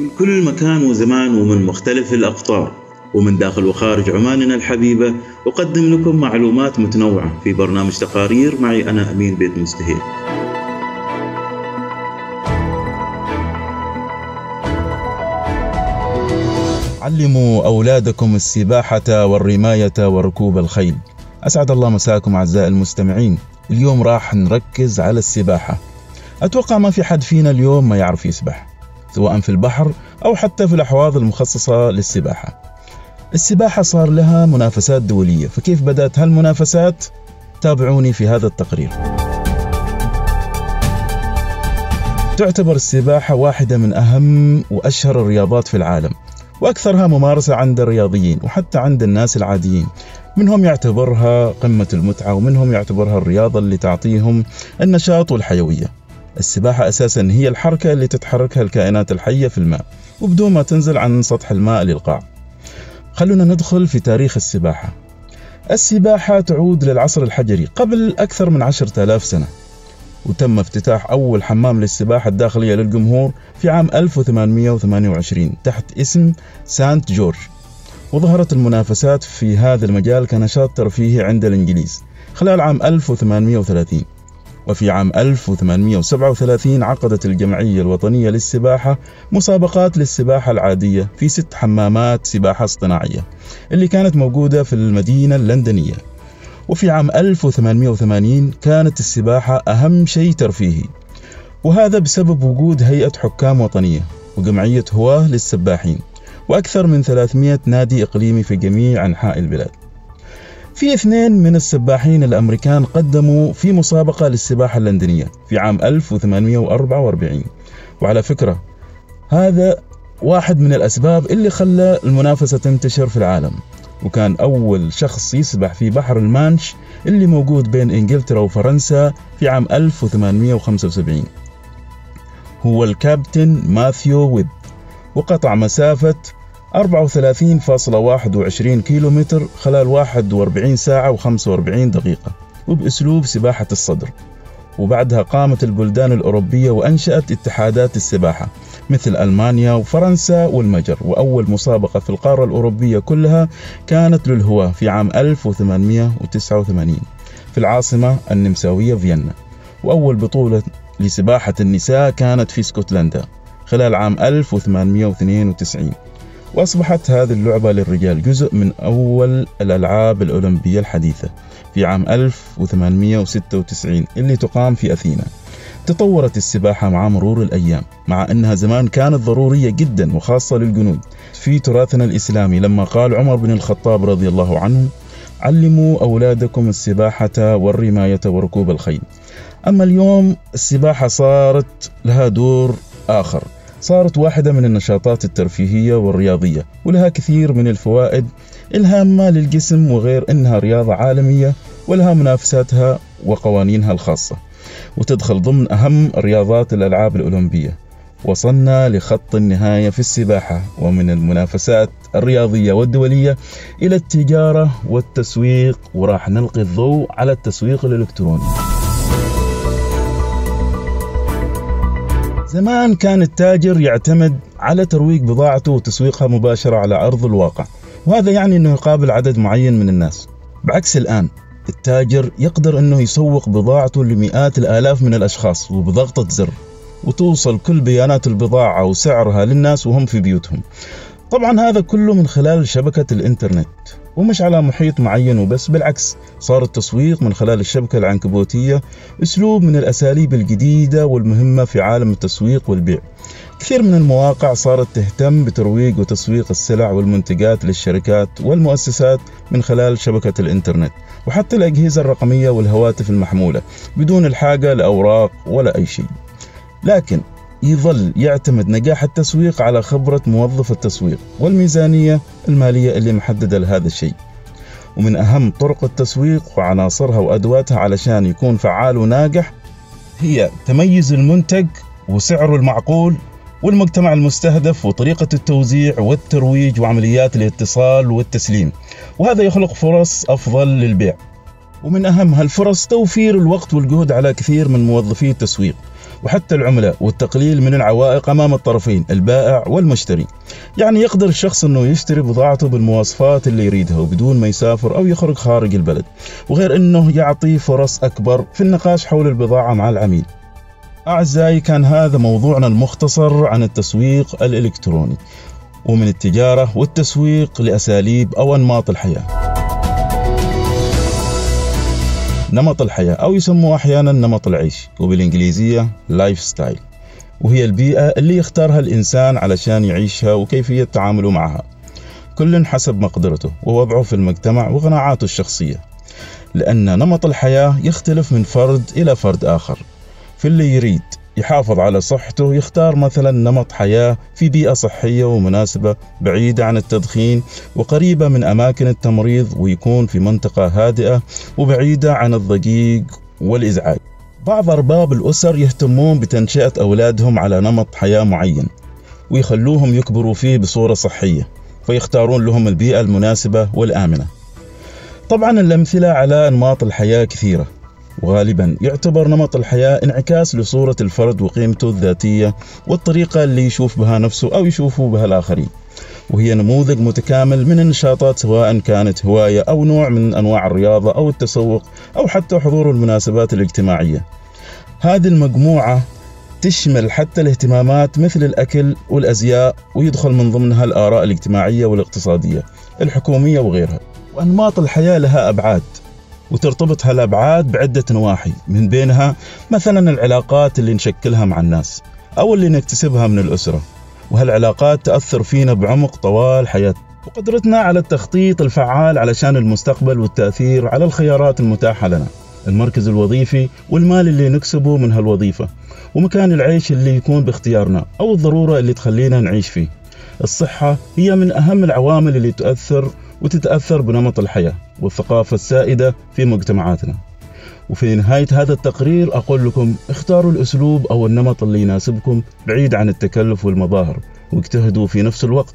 من كل مكان وزمان ومن مختلف الأقطار ومن داخل وخارج عماننا الحبيبة، أقدم لكم معلومات متنوعة في برنامج تقارير. معي أنا أمين بيت مستهيل. علموا أولادكم السباحة والرماية وركوب الخيل. أسعد الله مساكم أعزائي المستمعين. اليوم راح نركز على السباحة. أتوقع ما في حد فينا اليوم ما يعرف يسبح، سواء في البحر أو حتى في الأحواض المخصصة للسباحة. السباحة صار لها منافسات دولية، فكيف بدأت هالمنافسات؟ تابعوني في هذا التقرير. تعتبر السباحة واحدة من أهم وأشهر الرياضات في العالم، وأكثرها ممارسة عند الرياضيين وحتى عند الناس العاديين. منهم يعتبرها قمة المتعة، ومنهم يعتبرها الرياضة اللي تعطيهم النشاط والحيوية. السباحة أساساً هي الحركة اللي تتحركها الكائنات الحية في الماء وبدون ما تنزل عن سطح الماء للقاع. خلونا ندخل في تاريخ السباحة. السباحة تعود للعصر الحجري قبل أكثر من 10,000 سنة، وتم افتتاح أول حمام للسباحة الداخلية للجمهور في عام 1828 تحت اسم سانت جورج. وظهرت المنافسات في هذا المجال كنشاط ترفيهي عند الإنجليز خلال عام 1830. وفي عام 1837 عقدت الجمعية الوطنية للسباحة مسابقات للسباحة العادية في 6 حمامات سباحة اصطناعية اللي كانت موجودة في المدينة اللندنية. وفي عام 1880 كانت السباحة أهم شيء ترفيهي، وهذا بسبب وجود هيئة حكام وطنية وجمعية هواة للسباحين وأكثر من 300 نادي إقليمي في جميع أنحاء البلاد. في 2 من السباحين الأمريكان قدموا في مسابقة للسباحة اللندنية في عام 1844. وعلى فكرة هذا واحد من الأسباب اللي خلى المنافسة تنتشر في العالم، وكان أول شخص يسبح في بحر المانش اللي موجود بين إنجلترا وفرنسا في عام 1875 هو الكابتن ماثيو ويب، وقطع مسافة 34.21 كيلومتر خلال 41 ساعة و45 دقيقة وبأسلوب سباحة الصدر. وبعدها قامت البلدان الأوروبية وأنشأت اتحادات السباحة مثل ألمانيا وفرنسا والمجر، وأول مسابقة في القارة الأوروبية كلها كانت للهواة في عام 1889 في العاصمة النمساوية فيينا. وأول بطولة لسباحة النساء كانت في اسكتلندا خلال عام 1892. وأصبحت هذه اللعبة للرجال جزء من أول الألعاب الأولمبية الحديثة في عام 1896 اللي تقام في أثينا. تطورت السباحة مع مرور الأيام، مع أنها زمان كانت ضرورية جدا وخاصة للجنود. في تراثنا الإسلامي لما قال عمر بن الخطاب رضي الله عنه: علموا أولادكم السباحة والرماية وركوب الخيل. أما اليوم السباحة صارت لها دور آخر، صارت واحدة من النشاطات الترفيهية والرياضية، ولها كثير من الفوائد الهامة للجسم، وغير أنها رياضة عالمية ولها منافساتها وقوانينها الخاصة، وتدخل ضمن أهم رياضات الألعاب الأولمبية. وصلنا لخط النهاية في السباحة، ومن المنافسات الرياضية والدولية إلى التجارة والتسويق، وراح نلقي الضوء على التسويق الإلكتروني. زمان كان التاجر يعتمد على ترويج بضاعته وتسويقها مباشرة على أرض الواقع، وهذا يعني أنه يقابل عدد معين من الناس، بعكس الآن التاجر يقدر أنه يسوق بضاعته لمئات الآلاف من الأشخاص وبضغطة زر، وتوصل كل بيانات البضاعة وسعرها للناس وهم في بيوتهم. طبعا هذا كله من خلال شبكة الإنترنت، ومش على محيط معين وبس، بالعكس صار التسويق من خلال الشبكة العنكبوتية أسلوب من الأساليب الجديدة والمهمة في عالم التسويق والبيع. كثير من المواقع صارت تهتم بترويج وتسويق السلع والمنتجات للشركات والمؤسسات من خلال شبكة الإنترنت، وحتى الأجهزة الرقمية والهواتف المحمولة بدون الحاجة لأوراق ولا أي شيء. لكن يظل يعتمد نجاح التسويق على خبرة موظف التسويق والميزانية المالية اللي محددة لهذا الشيء. ومن أهم طرق التسويق وعناصرها وأدواتها علشان يكون فعال وناجح هي تميز المنتج وسعره المعقول والمجتمع المستهدف وطريقة التوزيع والترويج وعمليات الاتصال والتسليم، وهذا يخلق فرص أفضل للبيع. ومن أهم هالفرص توفير الوقت والجهد على كثير من موظفي التسويق، وحتى العملة، والتقليل من العوائق أمام الطرفين البائع والمشتري. يعني يقدر الشخص أنه يشتري بضاعته بالمواصفات اللي يريدها وبدون ما يسافر أو يخرج خارج البلد، وغير أنه يعطي فرص أكبر في النقاش حول البضاعة مع العميل. أعزائي، كان هذا موضوعنا المختصر عن التسويق الإلكتروني، ومن التجارة والتسويق لأساليب أو أنماط الحياة. نمط الحياة أو يسموه أحيانا نمط العيش، وبالإنجليزية لايف ستايل، وهي البيئة اللي يختارها الإنسان علشان يعيشها وكيفية تعامله معها، كل حسب مقدرته ووضعه في المجتمع وقناعاته الشخصية، لأن نمط الحياة يختلف من فرد إلى فرد آخر. فاللي يريد يحافظ على صحته يختار مثلا نمط حياة في بيئة صحية ومناسبة، بعيدة عن التدخين وقريبة من أماكن التمريض، ويكون في منطقة هادئة وبعيدة عن الضجيج والإزعاج. بعض أرباب الأسر يهتمون بتنشئة أولادهم على نمط حياة معين ويخلوهم يكبروا فيه بصورة صحية، فيختارون لهم البيئة المناسبة والآمنة. طبعا الأمثلة على أنماط الحياة كثيرة، وغالبا يعتبر نمط الحياة انعكاس لصورة الفرد وقيمته الذاتية والطريقة اللي يشوف بها نفسه أو يشوفه بها الآخرين، وهي نموذج متكامل من النشاطات، سواء كانت هواية أو نوع من أنواع الرياضة أو التسوق أو حتى حضور المناسبات الاجتماعية. هذه المجموعة تشمل حتى الاهتمامات مثل الأكل والأزياء، ويدخل من ضمنها الآراء الاجتماعية والاقتصادية الحكومية وغيرها. وأنماط الحياة لها أبعاد، وترتبط هالأبعاد بعدة نواحي، من بينها مثلا العلاقات اللي نشكلها مع الناس أو اللي نكتسبها من الأسرة، وهالعلاقات تأثر فينا بعمق طوال حياتنا، وقدرتنا على التخطيط الفعال علشان المستقبل والتأثير على الخيارات المتاحة لنا، المركز الوظيفي والمال اللي نكسبه من هالوظيفة، ومكان العيش اللي يكون باختيارنا أو الضرورة اللي تخلينا نعيش فيه. الصحة هي من أهم العوامل اللي تتأثر بنمط الحياة والثقافة السائدة في مجتمعاتنا. وفي نهاية هذا التقرير أقول لكم اختاروا الأسلوب أو النمط اللي يناسبكم، بعيد عن التكلف والمظاهر، واجتهدوا في نفس الوقت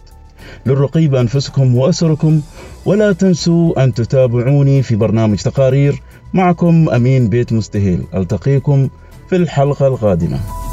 للرقي بأنفسكم وأسركم. ولا تنسوا أن تتابعوني في برنامج تقارير. معكم أمين بيت مستهيل، ألتقيكم في الحلقة القادمة.